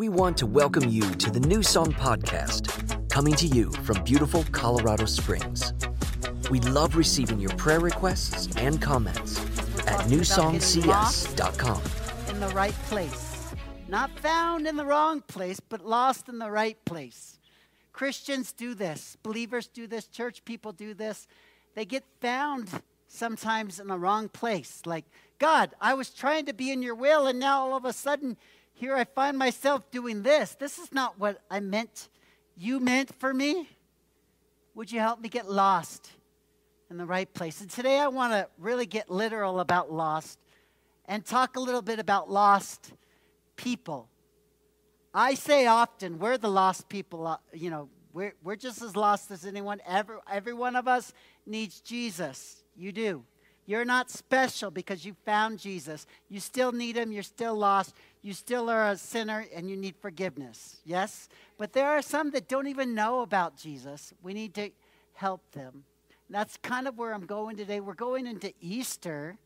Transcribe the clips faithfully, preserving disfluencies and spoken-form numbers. We want to welcome you to the New Song Podcast, coming to you from beautiful Colorado Springs. We love receiving your prayer requests and comments at new song c s dot com. In the right place. Not found in the wrong place, but lost in the right place. Christians do this. Believers do this. Church people do this. They get found sometimes in the wrong place. Like, God, I was trying to be in your will, and now all of a sudden, here I find myself doing this. This is not what I meant, you meant for me. Would you help me get lost in the right place? And today I want to really get literal about lost and talk a little bit about lost people. I say often, we're the lost people, you know, we're, we're just as lost as anyone. Every, every one of us needs Jesus. You do. You're not special because you found Jesus. You still need him. You're still lost. You still are a sinner, and you need forgiveness, yes? But there are some that don't even know about Jesus. We need to help them. And that's kind of where I'm going today. We're going into Easter.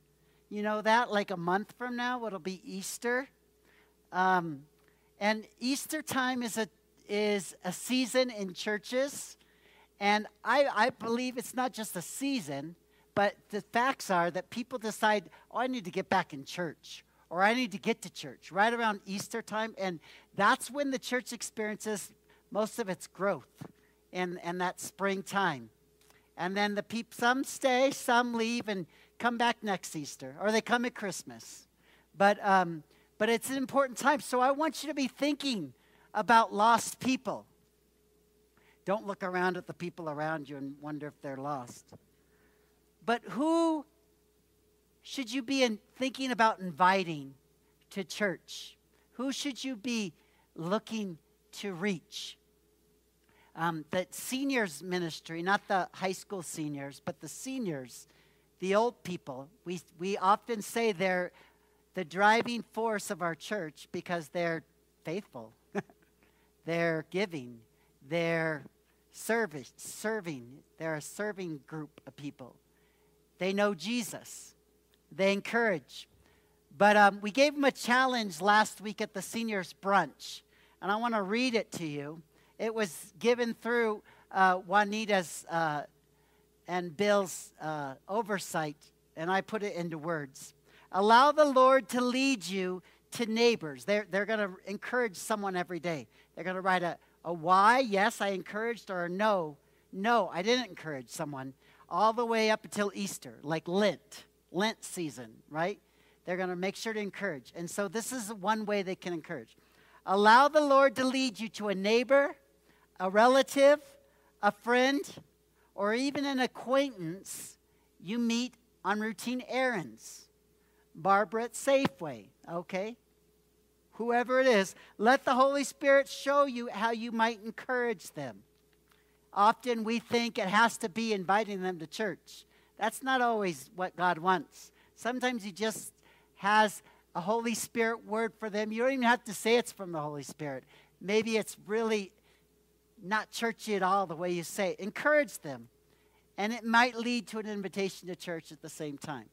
You know that? Like a month from now, it'll be Easter. Um, and Easter time is a is a season in churches. And I, I believe it's not just a season, but the facts are that people decide, oh, I need to get back in church. Or I need to get to church right around Easter time. And that's when the church experiences most of its growth in, in that springtime. And then the people, some stay, some leave, and come back next Easter. Or they come at Christmas. But, um, but it's an important time. So I want you to be thinking about lost people. Don't look around at the people around you and wonder if they're lost. But who should you be in thinking about inviting to church? Who should you be looking to reach? Um, the seniors ministry, not the high school seniors, but the seniors, the old people. We we often say they're the driving force of our church because they're faithful, they're giving, they're service, serving. They're a serving group of people. They know Jesus. They encourage. But um, we gave them a challenge last week at the seniors brunch. And I want to read it to you. It was given through uh, Juanita's uh, and Bill's uh, oversight. And I put it into words. Allow the Lord to lead you to neighbors. They're, they're going to encourage someone every day. They're going to write a, a why, yes, I encouraged, or a no, no, I didn't encourage someone. All the way up until Easter, like Lent. Lent season, right? They're going to make sure to encourage. And so this is one way they can encourage. Allow the Lord to lead you to a neighbor, a relative, a friend, or even an acquaintance you meet on routine errands. Barbara at Safeway, okay? Whoever it is, let the Holy Spirit show you how you might encourage them. Often we think it has to be inviting them to church. That's not always what God wants. Sometimes he just has a Holy Spirit word for them. You don't even have to say it's from the Holy Spirit. Maybe it's really not churchy at all the way you say it. Encourage them. And it might lead to an invitation to church at the same time.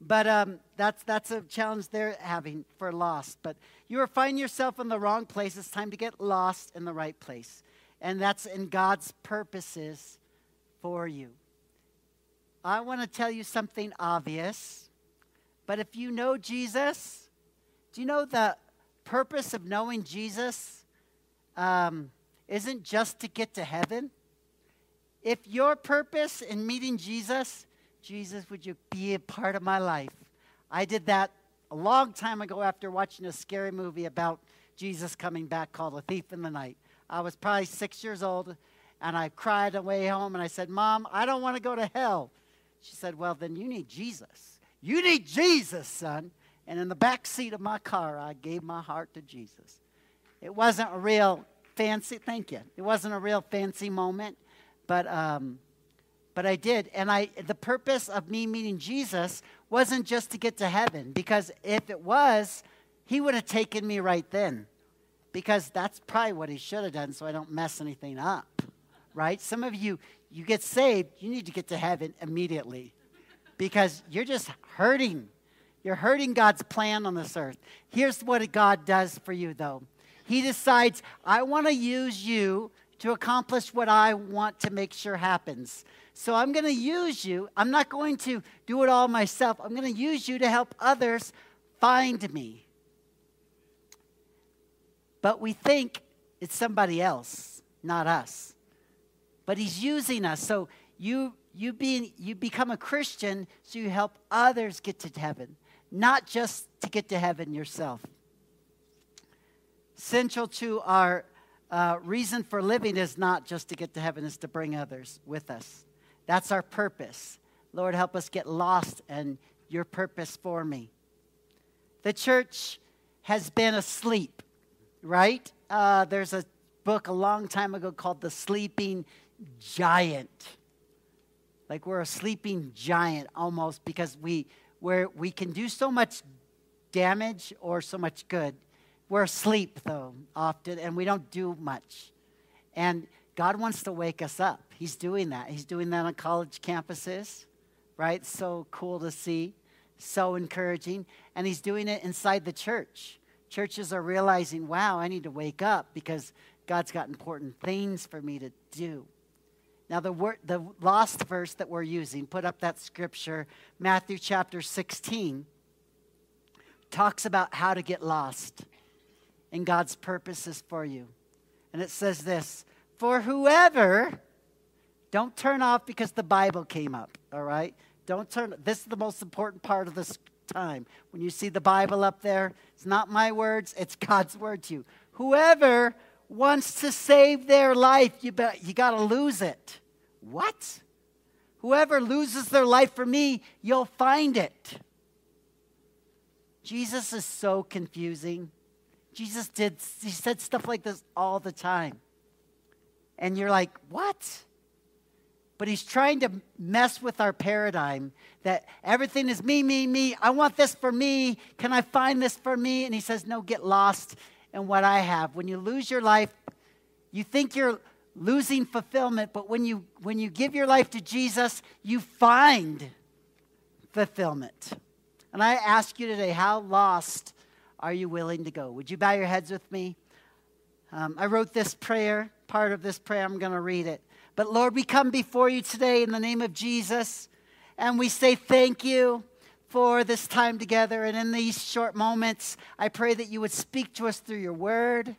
But um, that's that's a challenge they're having for lost. But you are finding yourself in the wrong place. It's time to get lost in the right place. And that's in God's purposes for you. I want to tell you something obvious, but if you know Jesus, do you know the purpose of knowing Jesus um, isn't just to get to heaven? If your purpose in meeting Jesus, Jesus, would you be a part of my life? I did that a long time ago after watching a scary movie about Jesus coming back called The Thief in the Night. I was probably six years old, and I cried on the way home, and I said, Mom, I don't want to go to hell. She said, well, then you need Jesus. You need Jesus, son. And in the back seat of my car, I gave my heart to Jesus. It wasn't a real fancy, thank you. It wasn't a real fancy moment, but um, but I did. And I the purpose of me meeting Jesus wasn't just to get to heaven, because if it was, he would have taken me right then, because that's probably what he should have done so I don't mess anything up, right? Some of you... You get saved, you need to get to heaven immediately because you're just hurting. You're hurting God's plan on this earth. Here's what God does for you, though. He decides, I want to use you to accomplish what I want to make sure happens. So I'm going to use you. I'm not going to do it all myself. I'm going to use you to help others find me. But we think it's somebody else, not us. But he's using us. So you, you, being, you become a Christian so you help others get to heaven, not just to get to heaven yourself. Central to our uh, reason for living is not just to get to heaven, it's to bring others with us. That's our purpose. Lord, help us get lost in your purpose for me. The church has been asleep, right? Uh, there's a book a long time ago called The Sleeping Giant. Like we're a sleeping giant almost because we, we're, we can do so much damage or so much good. We're asleep, though, often, and we don't do much. And God wants to wake us up. He's doing that. He's doing that on college campuses, right? So cool to see, so encouraging. And he's doing it inside the church. Churches are realizing, wow, I need to wake up because God's got important things for me to do. Now, the word, the lost verse that we're using, put up that scripture, Matthew chapter sixteen, talks about how to get lost in God's purposes for you. And it says this, for whoever, don't turn off because the Bible came up, all right? Don't turn, this is the most important part of this time. When you see the Bible up there, it's not my words, it's God's word to you. Whoever wants to save their life, you, you got to lose it. What? Whoever loses their life for me, you'll find it. Jesus is so confusing. Jesus did, he said stuff like this all the time. And you're like, what? But he's trying to mess with our paradigm that everything is me, me, me. I want this for me. Can I find this for me? And he says, no, get lost in what I have. When you lose your life, you think you're losing fulfillment. But when you, when you give your life to Jesus, you find fulfillment. And I ask you today, how lost are you willing to go? Would you bow your heads with me? Um, I wrote this prayer, part of this prayer. I'm going to read it. But Lord, we come before you today in the name of Jesus, and we say thank you for this time together. And in these short moments, I pray that you would speak to us through your word.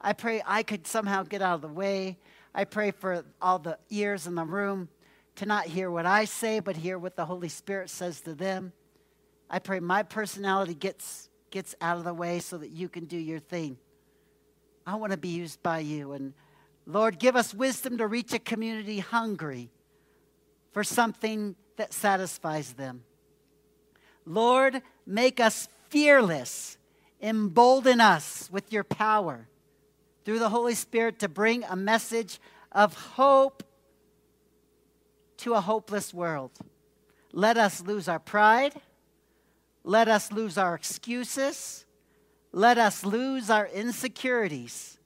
I pray I could somehow get out of the way. I pray for all the ears in the room to not hear what I say, but hear what the Holy Spirit says to them. I pray my personality gets... gets out of the way so that you can do your thing. I want to be used by you. And Lord, give us wisdom to reach a community hungry for something that satisfies them. Lord, make us fearless. Embolden us with your power through the Holy Spirit to bring a message of hope to a hopeless world. Let us lose our pride. Let us lose our excuses. Let us lose our insecurities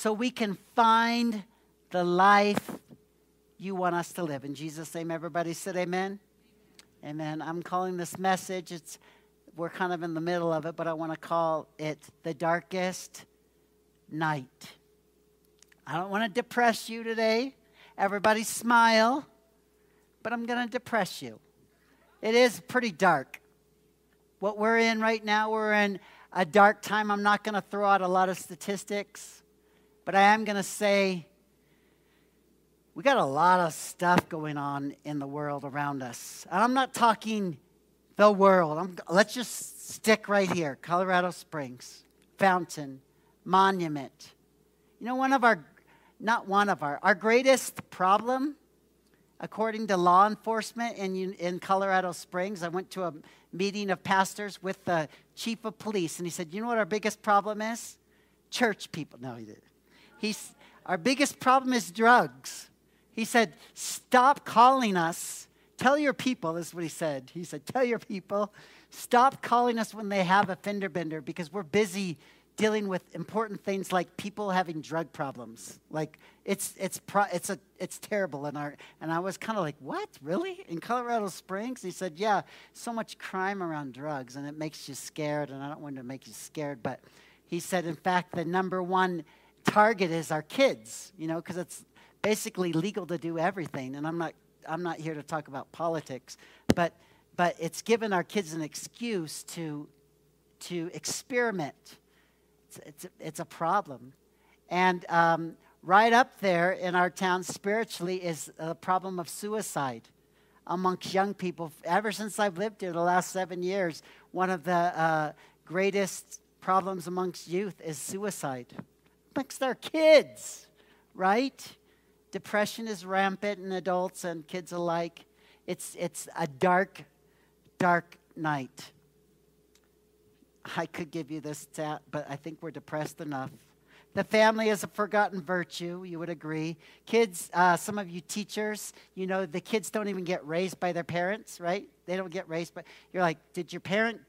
so we can find the life you want us to live. In Jesus' name, everybody said amen. Amen. Amen. I'm calling this message, it's, we're kind of in the middle of it, but I want to call it The Darkest Night. I don't want to depress you today. Everybody smile, but I'm going to depress you. It is pretty dark. What we're in right now, we're in a dark time. I'm not going to throw out a lot of statistics, but I am going to say we got a lot of stuff going on in the world around us. And I'm not talking the world. I'm, let's just stick right here. Colorado Springs, Fountain, Monument. You know, one of our, not one of our, our greatest problem, according to law enforcement in, in Colorado Springs, I went to a meeting of pastors with the chief of police, and he said, you know what our biggest problem is? Church people. No, he didn't. He's, our biggest problem is drugs. He said, stop calling us. Tell your people, this is what he said. He said, tell your people, stop calling us when they have a fender bender because we're busy dealing with important things like people having drug problems. Like it's it's pro, it's a it's terrible in our. And I was kind of like, what, really? In Colorado Springs? He said, yeah, so much crime around drugs, and it makes you scared. And I don't want to make you scared, but he said, in fact, the number one target is our kids. You know, because it's basically legal to do everything. And I'm not I'm not here to talk about politics, but but it's given our kids an excuse to to experiment. It's, it's a problem. And um, right up there in our town spiritually is the problem of suicide amongst young people. Ever since I've lived here the last seven years, one of the uh, greatest problems amongst youth is suicide. Amongst our kids, right? Depression is rampant in adults and kids alike. It's, it's a dark, dark night. I could give you this stat, but I think we're depressed enough. The family is a forgotten virtue, you would agree. Kids, uh, some of you teachers, you know, the kids don't even get raised by their parents, right? They don't get raised by, you're like, did your parent,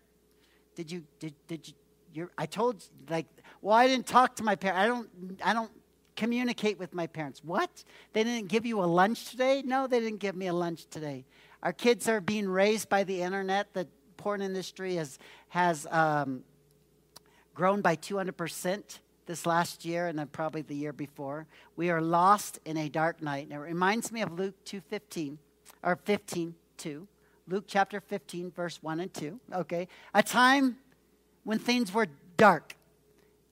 did you, did, did you, you're, I told, like, well, I didn't talk to my parents. I don't, I don't communicate with my parents. What? They didn't give you a lunch today? No, they didn't give me a lunch today. Our kids are being raised by the internet. The porn industry has has um, grown by two hundred percent this last year and then probably the year before. We are lost in a dark night. And it reminds me of Luke two fifteen, or fifteen two. Luke chapter fifteen, verse one and two. Okay. A time when things were dark.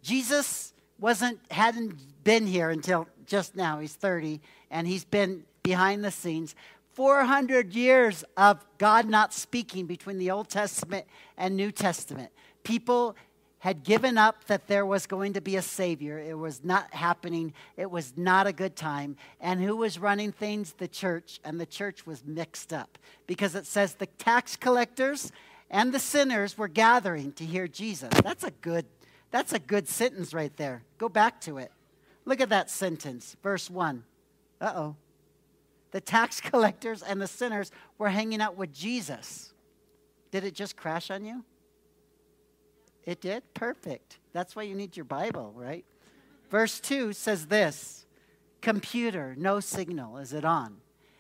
Jesus wasn't hadn't been here until just now. He's thirty, and he's been behind the scenes. four hundred years of God not speaking between the Old Testament and New Testament. People had given up that there was going to be a Savior. It was not happening. It was not a good time. And who was running things? The church. And the church was mixed up. Because it says the tax collectors and the sinners were gathering to hear Jesus. That's a good, that's a good sentence right there. Go back to it. Look at that sentence. Verse one. Uh-oh. The tax collectors and the sinners were hanging out with Jesus. Did it just crash on you? It did? Perfect. That's why you need your Bible, right? Verse two says this. Computer, no signal. Is it on?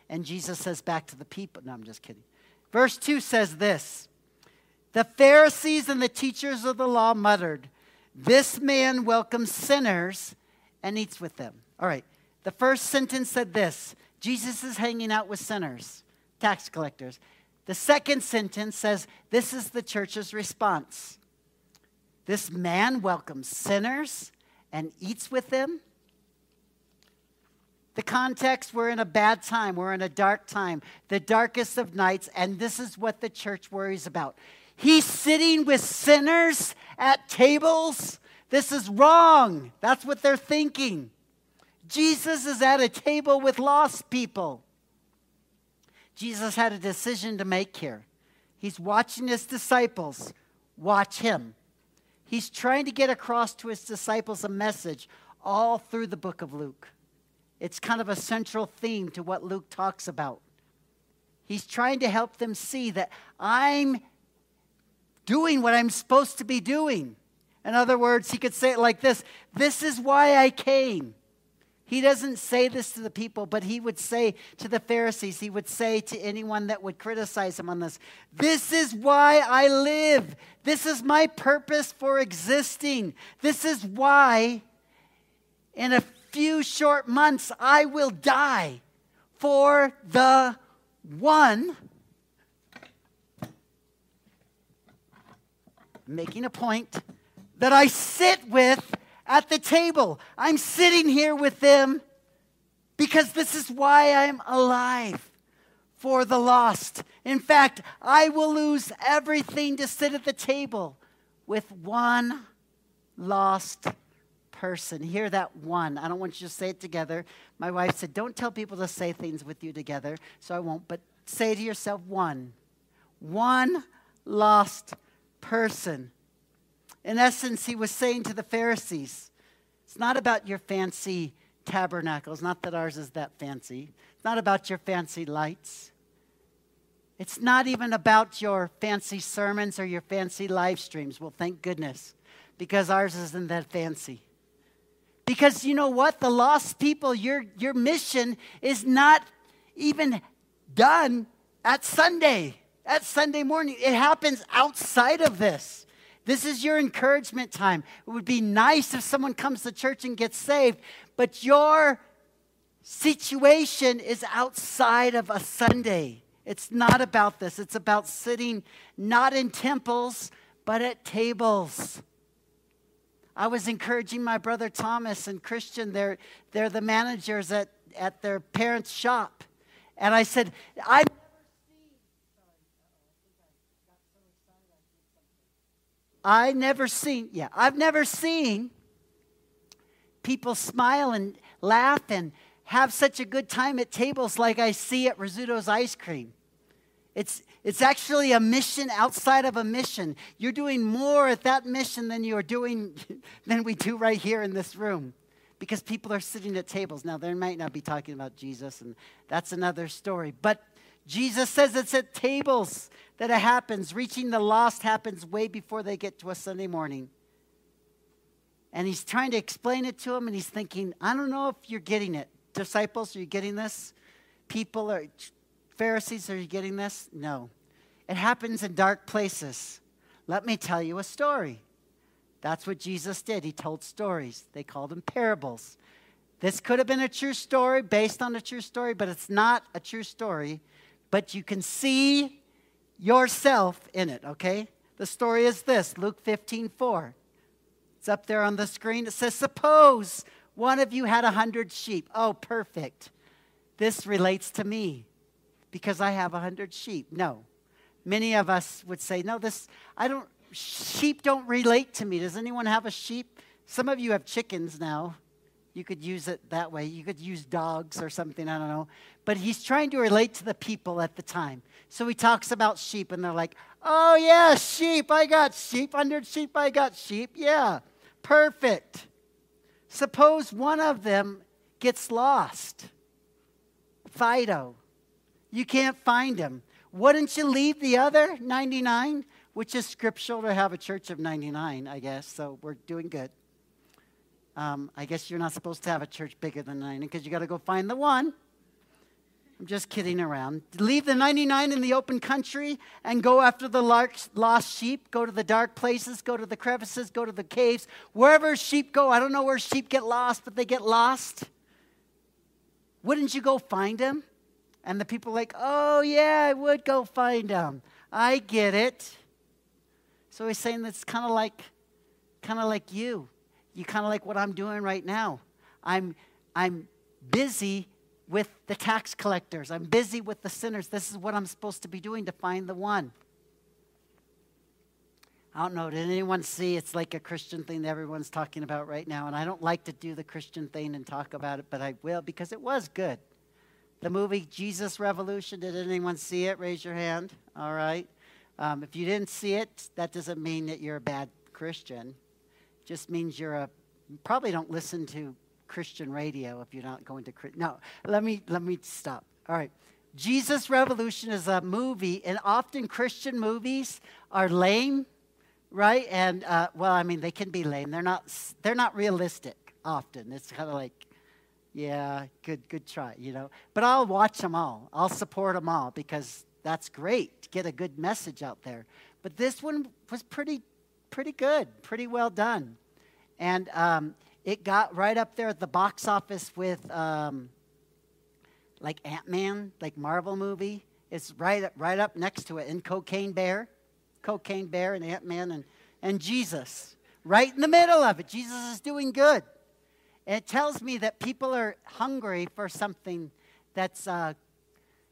And Jesus says back to the people. No, I'm just kidding. Verse two says this. The Pharisees and the teachers of the law muttered, this man welcomes sinners and eats with them. All right. The first sentence said this. Jesus is hanging out with sinners, tax collectors. The second sentence says, this is the church's response. This man welcomes sinners and eats with them. The context, we're in a bad time. We're in a dark time, the darkest of nights, and this is what the church worries about. He's sitting with sinners at tables. This is wrong. That's what they're thinking. Jesus is at a table with lost people. Jesus had a decision to make here. He's watching his disciples watch him. He's trying to get across to his disciples a message all through the book of Luke. It's kind of a central theme to what Luke talks about. He's trying to help them see that I'm doing what I'm supposed to be doing. In other words, he could say it like this. This is why I came. He doesn't say this to the people, but he would say to the Pharisees, he would say to anyone that would criticize him on this, this is why I live. This is my purpose for existing. This is why in a few short months I will die for the one. Making a point that I sit with at the table. I'm sitting here with them because this is why I'm alive, for the lost. In fact, I will lose everything to sit at the table with one lost person. Hear that one. I don't want you to say it together. My wife said, don't tell people to say things with you together, so I won't, but say to yourself, one. One lost person. In essence, he was saying to the Pharisees, it's not about your fancy tabernacles, not that ours is that fancy. It's not about your fancy lights. It's not even about your fancy sermons or your fancy live streams. Well, thank goodness. because ours isn't that fancy. Because you know what? The lost people, your, your mission is not even done at Sunday, at Sunday morning. It happens outside of this. This is your encouragement time. It would be nice if someone comes to church and gets saved, but your situation is outside of a Sunday. It's not about this. It's about sitting not in temples, but at tables. I was encouraging my brother Thomas and Christian. They're, they're the managers at, at their parents' shop. And I said, I've never seen, I never seen, yeah, I've never seen people smile and laugh and have such a good time at tables like I see at Rizzuto's Ice Cream. It's, it's actually a mission outside of a mission. You're doing more at that mission than you're doing, than we do right here in this room, because people are sitting at tables. Now, they might not be talking about Jesus, and that's another story. But Jesus says it's at tables that it happens. Reaching the lost happens way before they get to a Sunday morning. And he's trying to explain it to them, and he's thinking, I don't know if you're getting it. Disciples, are you getting this? People are... Pharisees, are you getting this? No. It happens in dark places. Let me tell you a story. That's what Jesus did. He told stories. They called them parables. This could have been a true story, based on a true story, but it's not a true story. But you can see yourself in it, okay? The story is this, Luke fifteen four. It's up there on the screen. It says, suppose one of you had a hundred sheep. Oh, perfect. This relates to me, because I have a hundred sheep. No. Many of us would say, no, this, I don't, sheep don't relate to me. Does anyone have a sheep? Some of you have chickens now. You could use it that way. You could use dogs or something, I don't know. But he's trying to relate to the people at the time. So he talks about sheep, and they're like, oh, yeah, sheep, I got sheep. Hundred sheep, I got sheep. Yeah, perfect. Suppose one of them gets lost. Fido. You can't find him. Wouldn't you leave the other ninety-nine? Which is scriptural to have a church of ninety-nine, I guess. So we're doing good. Um, I guess you're not supposed to have a church bigger than ninety because you got to go find the one. I'm just kidding around. Leave the ninety-nine in the open country and go after the lost sheep. Go to the dark places. Go to the crevices. Go to the caves. Wherever sheep go. I don't know where sheep get lost, but they get lost. Wouldn't you go find them? And the people are like, oh, yeah, I would go find them. I get it. So he's saying that's kind of like, kind of like you. You kind of like what I'm doing right now. I'm, I'm busy with the tax collectors. I'm busy with the sinners. This is what I'm supposed to be doing to find the one. I don't know. Did anyone see? It's like a Christian thing that everyone's talking about right now. And I don't like to do the Christian thing and talk about it, but I will because it was good. The movie Jesus Revolution, did anyone see it? Raise your hand. All right. Um, if you didn't see it, that doesn't mean that you're a bad Christian. It just means you're a, you probably don't listen to Christian radio if you're not going to, no, let me, let me stop. All right. Jesus Revolution is a movie, and often Christian movies are lame, right? And, uh, well, I mean, they can be lame. They're not, they're not realistic often. It's kind of like, yeah, good, good try, you know. But I'll watch them all. I'll support them all because that's great. Get a good message out there. But this one was pretty, pretty good, pretty well done, and um, it got right up there at the box office with um, like Ant-Man, like Marvel movie. It's right, right up next to it, and Cocaine Bear, Cocaine Bear, and Ant-Man, and and Jesus, right in the middle of it. Jesus is doing good. It tells me that people are hungry for something that's, uh,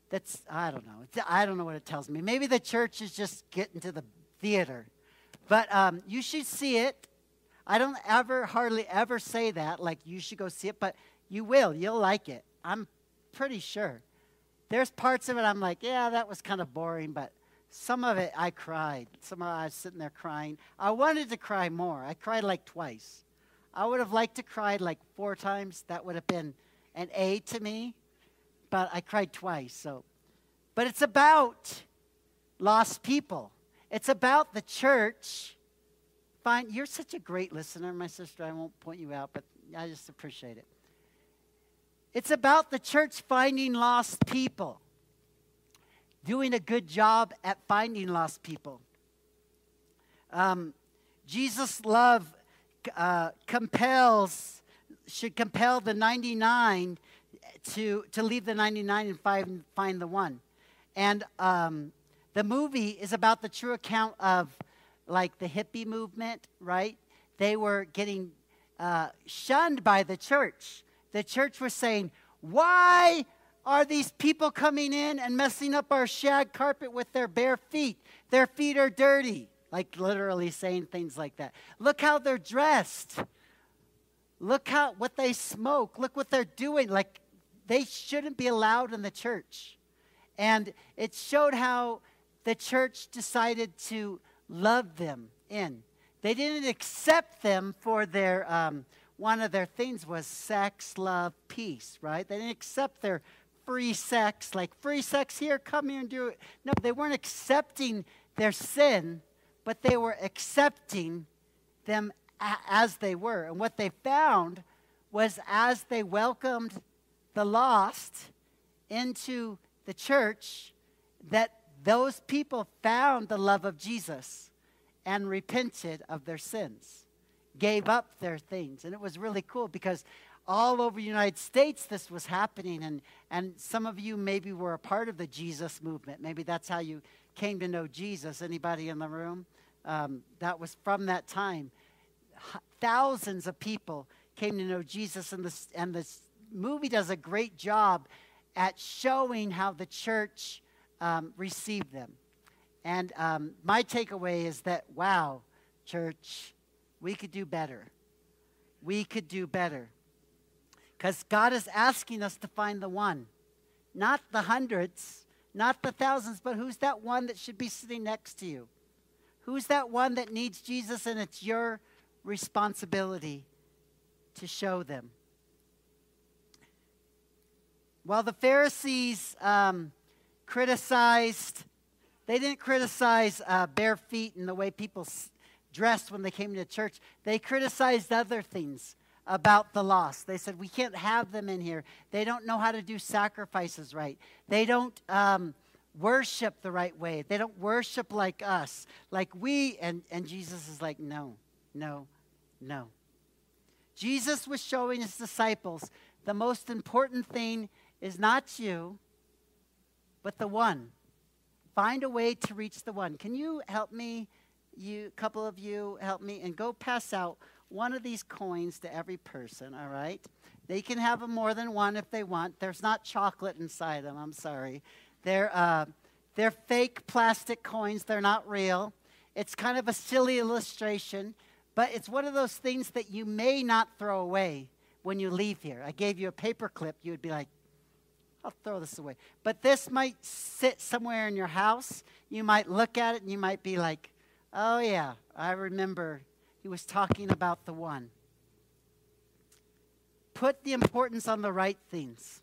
that's I don't know. I don't know what it tells me. Maybe the church is just getting to the theater. But um, you should see it. I don't ever, hardly ever say that, like you should go see it, but you will. You'll like it. I'm pretty sure. There's parts of it I'm like, yeah, that was kind of boring, but some of it I cried. Some of it I was sitting there crying. I wanted to cry more. I cried like twice. I would have liked to cry like four times. That would have been an A to me, but I cried twice. So, but it's about lost people. It's about the church Fine, you're such a great listener, my sister. I won't point you out, but I just appreciate it. It's about the church finding lost people, doing a good job at finding lost people. Um, Jesus' love uh, compels, should compel the ninety-nine to, to leave the ninety-nine and find, find the one. And um, the movie is about the true account of, like, the hippie movement, right? They were getting uh, shunned by the church. The church was saying, why are these people coming in and messing up our shag carpet with their bare feet? Their feet are dirty. Like, literally saying things like that. Look how they're dressed. Look how what they smoke. Look what they're doing. Like, they shouldn't be allowed in the church. And it showed how the church decided to love them in. They didn't accept them for their, um, one of their things was sex, love, peace, right? They didn't accept their free sex, like free sex here, come here and do it. No, they weren't accepting their sin, but they were accepting them a as they were. And what they found was as they welcomed the lost into the church, that those people found the love of Jesus and repented of their sins, gave up their things. And it was really cool because all over the United States this was happening. And, and some of you maybe were a part of the Jesus movement. Maybe that's how you came to know Jesus. Anybody in the room? Um, that was from that time. Thousands of people came to know Jesus. And this, and this movie does a great job at showing how the church Um, receive them. And um, my takeaway is that, wow, church, we could do better. We could do better. Because God is asking us to find the one. Not the hundreds, not the thousands, but who's that one that should be sitting next to you? Who's that one that needs Jesus, and it's your responsibility to show them? Well, the Pharisees... Um, criticized, they didn't criticize uh, bare feet and the way people s dressed when they came to church. They criticized other things about the lost. They said, we can't have them in here. They don't know how to do sacrifices right. They don't um, worship the right way. They don't worship like us, like we. And, and Jesus is like, no, no, no. Jesus was showing his disciples the most important thing is not you, but the one. Find a way to reach the one. Can you help me, you couple of you, help me, and go pass out one of these coins to every person, all right? They can have more than one if they want. There's not chocolate inside them, I'm sorry. They're, uh, they're fake plastic coins. They're not real. It's kind of a silly illustration, but it's one of those things that you may not throw away when you leave here. I gave you a paper clip. You would be like, I'll throw this away. But this might sit somewhere in your house. You might look at it and you might be like, oh, yeah, I remember he was talking about the one. Put the importance on the right things.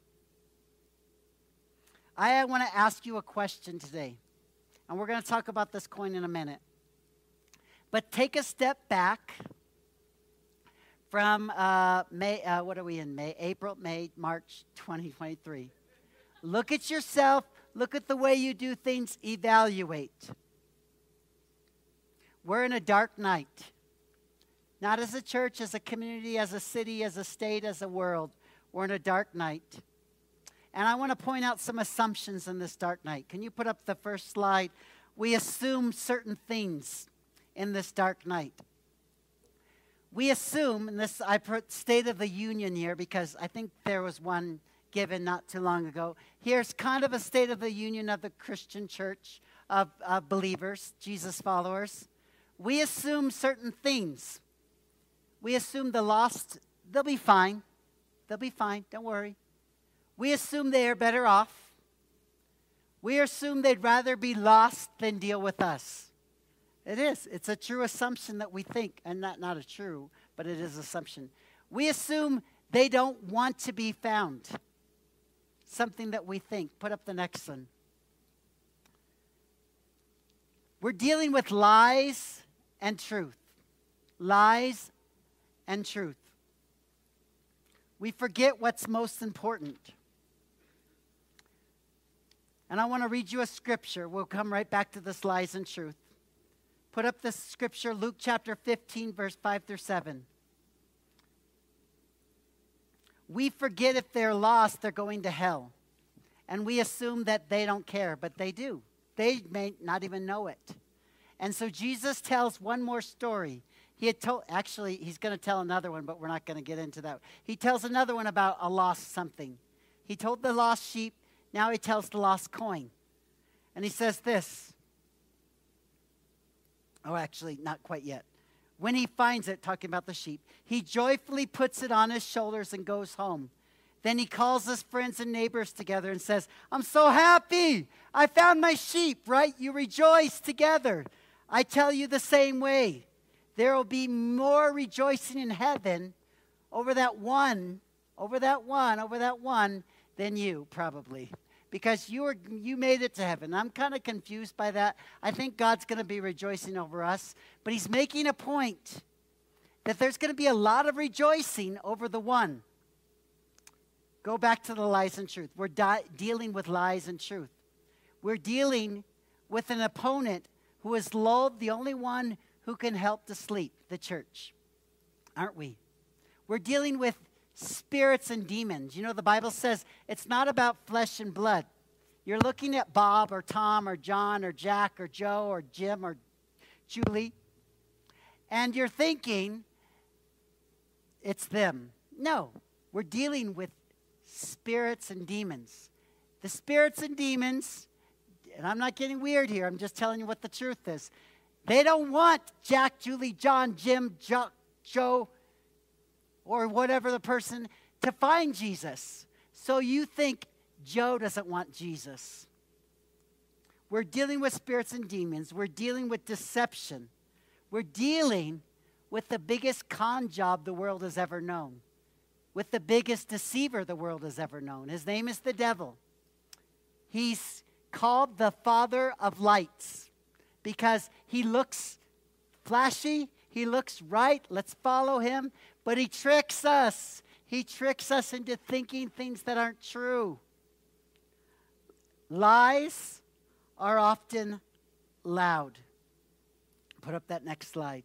I want to ask you a question today. And we're going to talk about this coin in a minute. But take a step back from uh, May, uh, what are we in, May, April, May, March twenty twenty-three. Look at yourself. Look at the way you do things. Evaluate. We're in a dark night. Not as a church, as a community, as a city, as a state, as a world. We're in a dark night. And I want to point out some assumptions in this dark night. Can you put up the first slide? We assume certain things in this dark night. We assume, and this I put State of the Union here because I think there was one given not too long ago. Here's kind of a State of the Union of the Christian church, of, of believers, Jesus followers. We assume certain things. We assume the lost, they'll be fine. They'll be fine, don't worry. We assume they are better off. We assume they'd rather be lost than deal with us. It is. It's a true assumption that we think, and not, not a true, but it is an assumption. We assume they don't want to be found. Something that we think. Put up the next one. We're dealing with lies and truth. lies, and truth. We forget what's most important. And I want to read you a scripture. We'll come right back to this lies and truth. Put up this scripture, Luke chapter fifteen, verse five through seven. We forget if they're lost, they're going to hell. And we assume that they don't care, but they do. They may not even know it. And so Jesus tells one more story. He had told, actually, he's going to tell another one, but we're not going to get into that. He tells another one about a lost something. He told the lost sheep. Now he tells the lost coin. And he says this. Oh, actually, not quite yet. When he finds it, talking about the sheep, he joyfully puts it on his shoulders and goes home. Then he calls his friends and neighbors together and says, I'm so happy. I found my sheep, right? You rejoice together. I tell you the same way. There will be more rejoicing in heaven over that one, over that one, over that one than you, probably. Because you, are, you made it to heaven. I'm kind of confused by that. I think God's going to be rejoicing over us. But he's making a point that there's going to be a lot of rejoicing over the one. Go back to the lies and truth. We're di- dealing with lies and truth. We're dealing with an opponent who has lulled the only one who can help to sleep, the church, aren't we? We're dealing with spirits and demons. You know, the Bible says it's not about flesh and blood. You're looking at Bob or Tom or John or Jack or Joe or Jim or Julie, and you're thinking it's them. No, we're dealing with spirits and demons. The spirits and demons, and I'm not getting weird here, I'm just telling you what the truth is. They don't want Jack, Julie, John, Jim, jo- Joe, or whatever the person to find Jesus. So you think Joe doesn't want Jesus. We're dealing with spirits and demons. We're dealing with deception. We're dealing with the biggest con job the world has ever known. With the biggest deceiver the world has ever known. His name is the devil. He's called the father of lights because he looks flashy. He looks right. Let's follow him. But he tricks us. He tricks us into thinking things that aren't true. Lies are often loud. Put up that next slide.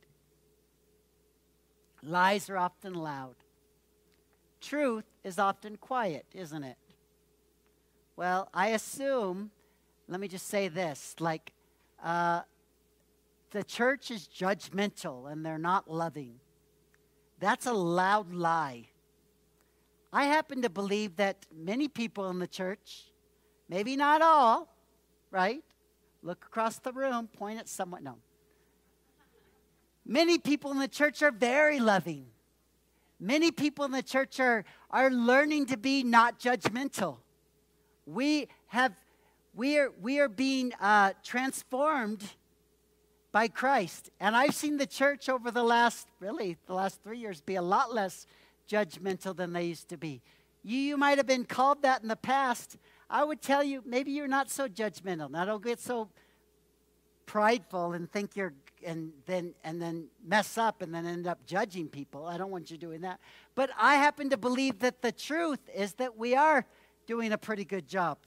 Lies are often loud. Truth is often quiet, isn't it? Well, I assume, let me just say this, like uh, the church is judgmental and they're not loving. That's a loud lie. I happen to believe that many people in the church, maybe not all, right? Look across the room, point at someone, no. Many people in the church are very loving. Many people in the church are, are learning to be not judgmental. We have, we are, we are being uh, transformed by Christ. And I've seen the church over the last, really, the last three years be a lot less judgmental than they used to be. You, you might have been called that in the past. I would tell you, maybe you're not so judgmental. Now, don't get so prideful and think you're and then and then mess up and then end up judging people. I don't want you doing that. But I happen to believe that the truth is that we are doing a pretty good job.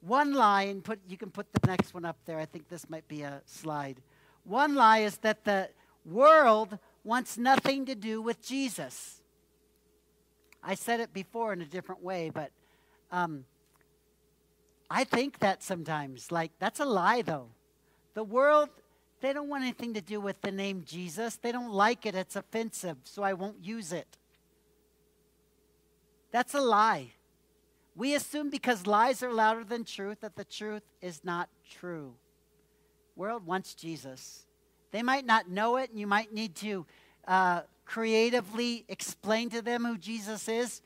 One lie, and put you can put the next one up there. I think this might be a slide. One lie is that the world wants nothing to do with Jesus. I said it before in a different way, but um, I think that sometimes. Like, that's a lie, though. The world... They don't want anything to do with the name Jesus. They don't like it. It's offensive, so I won't use it. That's a lie. We assume because lies are louder than truth that the truth is not true. The world wants Jesus. They might not know it, and you might need to uh, creatively explain to them who Jesus is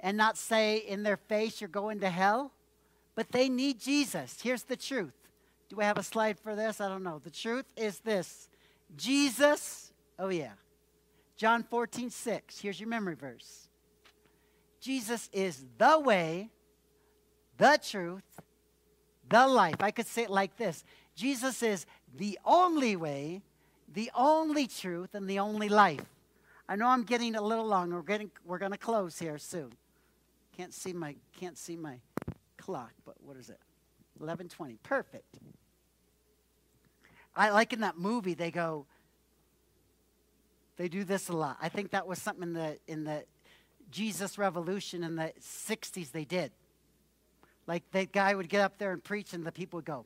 and not say in their face, you're going to hell. But they need Jesus. Here's the truth. Do I have a slide for this? I don't know. The truth is this. Jesus, oh yeah. John fourteen six. Here's your memory verse. Jesus is the way, the truth, the life. I could say it like this. Jesus is the only way, the only truth and the only life. I know I'm getting a little long. We're getting we're going to close here soon. Can't see my can't see my clock, but what is it? eleven twenty. Perfect. I like in that movie they go they do this a lot. I think that was something in the in the Jesus Revolution in the sixties they did. Like that guy would get up there and preach and the people would go.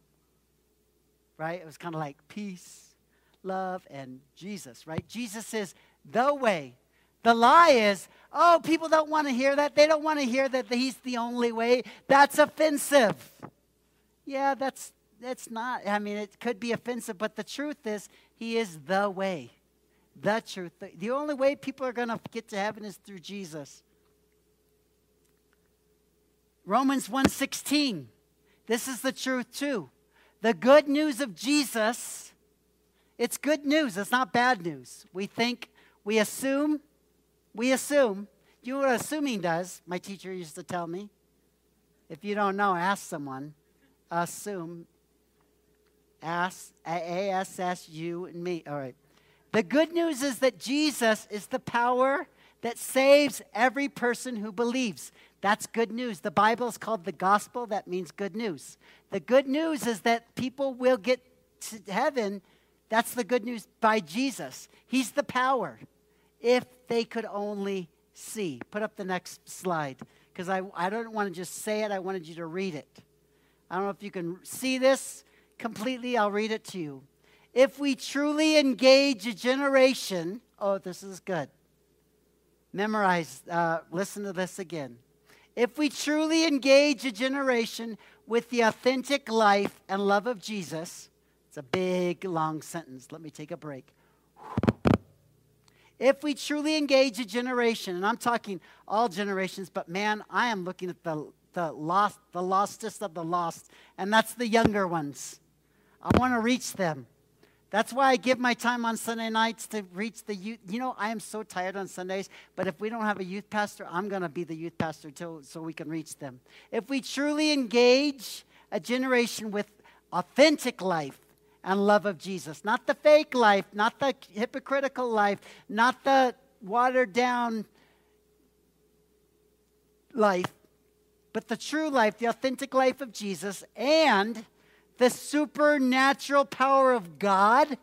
Right? It was kind of like peace, love, and Jesus, right? Jesus is the way. The lie is, oh, people don't want to hear that. They don't want to hear that he's the only way. That's offensive. Yeah, that's that's not. I mean, it could be offensive, but the truth is he is the way, the truth. The, the only way people are going to get to heaven is through Jesus. Romans one sixteen, this is the truth too. The good news of Jesus, it's good news. It's not bad news. We think, we assume, we assume. You know what assuming does? My teacher used to tell me. If you don't know, ask someone. Assume. Ask, A S S U and me. All right. The good news is that Jesus is the power that saves every person who believes. That's good news. The Bible is called the gospel. That means good news. The good news is that people will get to heaven. That's the good news by Jesus. He's the power. If they could only see. Put up the next slide. Because I, I don't want to just say it. I wanted you to read it. I don't know if you can see this completely. I'll read it to you. If we truly engage a generation. Oh, this is good. Memorize. Uh, listen to this again. If we truly engage a generation with the authentic life and love of Jesus, it's a big, long sentence. Let me take a break. If we truly engage a generation, and I'm talking all generations, but man, I am looking at the, the, lost, the lostest of the lost, and that's the younger ones. I want to reach them. That's why I give my time on Sunday nights to reach the youth. You know, I am so tired on Sundays, but if we don't have a youth pastor, I'm going to be the youth pastor till, so we can reach them. If we truly engage a generation with authentic life and love of Jesus, not the fake life, not the hypocritical life, not the watered-down life, but the true life, the authentic life of Jesus, and the supernatural power of God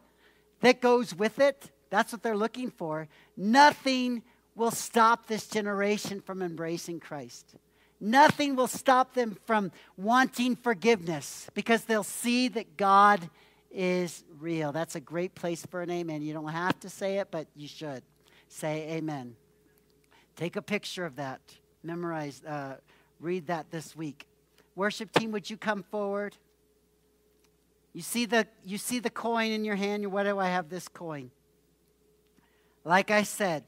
that goes with it, that's what they're looking for. Nothing will stop this generation from embracing Christ. Nothing will stop them from wanting forgiveness because they'll see that God is real. That's a great place for an amen. You don't have to say it, but you should. Say amen. Take a picture of that. Memorize, uh, read that this week. Worship team, would you come forward? You see the you see the coin in your hand. Why do I have this coin? Like I said,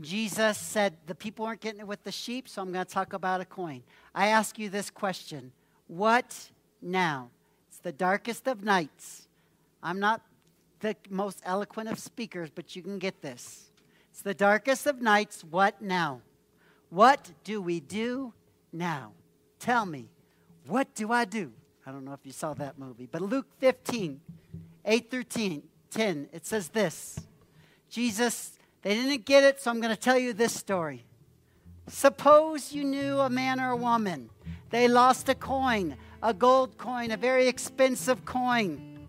Jesus said the people aren't getting it with the sheep, so I'm going to talk about a coin. I ask you this question: what now? It's the darkest of nights. I'm not the most eloquent of speakers, but you can get this. It's the darkest of nights. What now? What do we do now? Tell me. What do I do? I don't know if you saw that movie, but Luke fifteen, eight through ten, it says this. Jesus, they didn't get it, so I'm going to tell you this story. Suppose you knew a man or a woman. They lost a coin, a gold coin, a very expensive coin.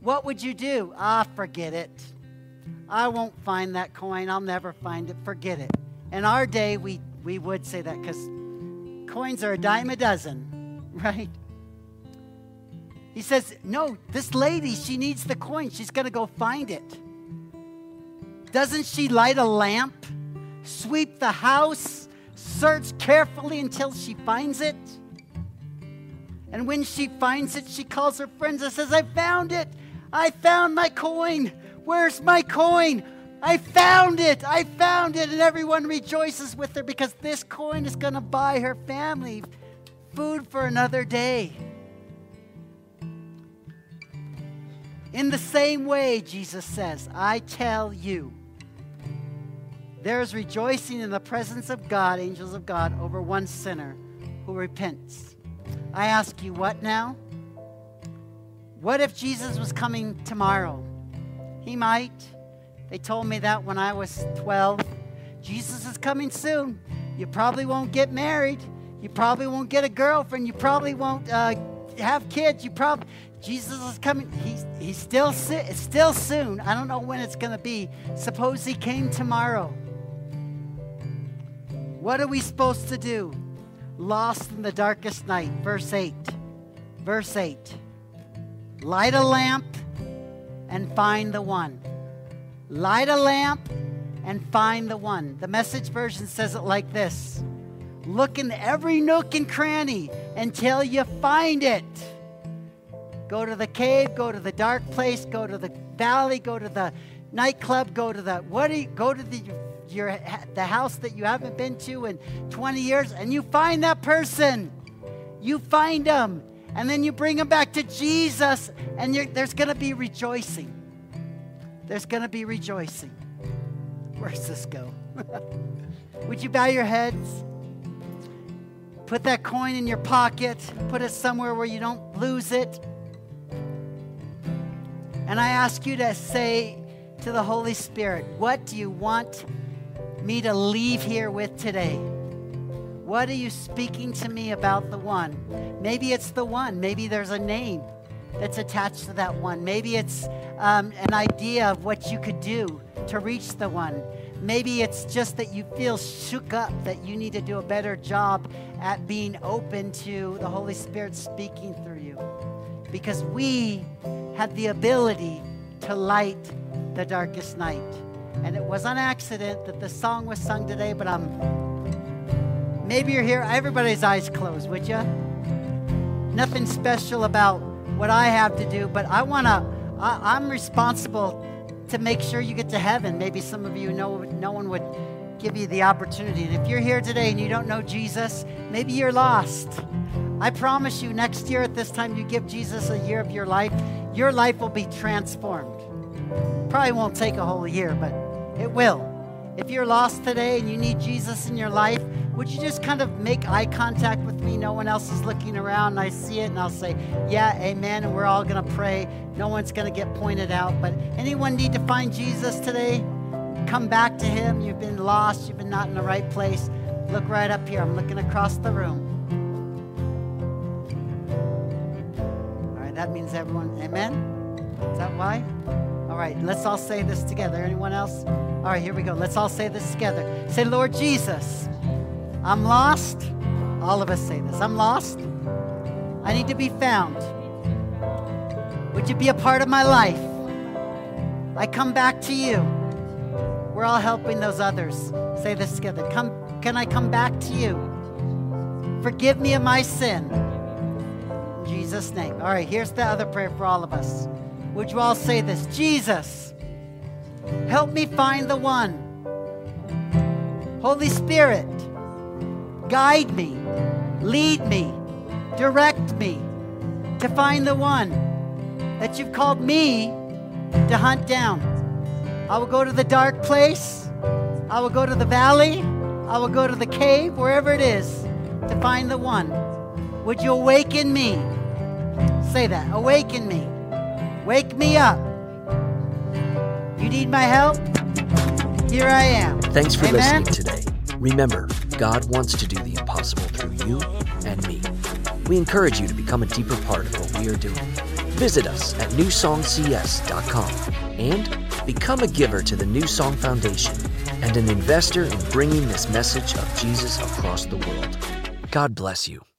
What would you do? Ah, forget it. I won't find that coin. I'll never find it. Forget it. In our day, we, we would say that because coins are a dime a dozen. Right? He says, no, this lady, she needs the coin. She's going to go find it. Doesn't she light a lamp, sweep the house, search carefully until she finds it? And when she finds it, she calls her friends and says, I found it. I found my coin. Where's my coin? I found it. I found it. And everyone rejoices with her because this coin is going to buy her family food for another day. In the same way, Jesus says, I tell you, there is rejoicing in the presence of God, angels of God, over one sinner who repents. I ask you, what now? What if Jesus was coming tomorrow? He might. They told me that when I was twelve. Jesus is coming soon. You probably won't get married. You probably won't get a girlfriend. You probably won't uh, have kids. You probably Jesus is coming. He's he's still it's still soon. I don't know when it's going to be. Suppose he came tomorrow. What are we supposed to do? Lost in the darkest night. Verse eight. Verse eight. Light a lamp and find the one. Light a lamp and find the one. The Message version says it like this. Look in every nook and cranny until you find it. Go to the cave, go to the dark place, go to the valley, go to the nightclub, go to the what? You, go to the your the house that you haven't been to in twenty years, and you find that person. You find them, and then you bring them back to Jesus, and you're, there's going to be rejoicing. There's going to be rejoicing. Where's this go? Would you bow your heads? Put that coin in your pocket. Put it somewhere where you don't lose it. And I ask you to say to the Holy Spirit, what do you want me to leave here with today? What are you speaking to me about the one? Maybe it's the one. Maybe there's a name that's attached to that one. Maybe it's um, an idea of what you could do to reach the one. Maybe it's just that you feel shook up, that you need to do a better job at being open to the Holy Spirit speaking through you. Because we have the ability to light the darkest night. And it was on accident that the song was sung today, but I'm, maybe you're here, everybody's eyes closed, would you? Nothing special about what I have to do, but I want to, I'm responsible to make sure you get to heaven. Maybe some of you know no one would give you the opportunity. And if you're here today and you don't know Jesus, maybe you're lost. I promise you, next year at this time, you give Jesus a year of your life, your life will be transformed. Probably won't take a whole year, but it will. If you're lost today and you need Jesus in your life, would you just kind of make eye contact with me? No one else is looking around, and I see it, and I'll say, yeah, amen, and we're all going to pray. No one's going to get pointed out. But anyone need to find Jesus today? Come back to him. You've been lost. You've been not in the right place. Look right up here. I'm looking across the room. All right, that means everyone, amen? Is that why? All right, let's all say this together. Anyone else? All right, here we go. Let's all say this together. Say, Lord Jesus, I'm lost. All of us say this. I'm lost. I need to be found. Would you be a part of my life? I come back to you. We're all helping those others. Say this together. Come, can I come back to you? Forgive me of my sin. In Jesus' name. All right, here's the other prayer for all of us. Would you all say this? Jesus, help me find the one. Holy Spirit, guide me, lead me, direct me to find the one that you've called me to hunt down. I will go to the dark place. I will go to the valley. I will go to the cave, wherever it is, to find the one. Would you awaken me? Say that. Awaken me. Wake me up. You need my help? Here I am. Thanks for Amen? Listening today. Remember, God wants to do the impossible through you and me. We encourage you to become a deeper part of what we are doing. Visit us at new song c s dot com and become a giver to the New Song Foundation and an investor in bringing this message of Jesus across the world. God bless you.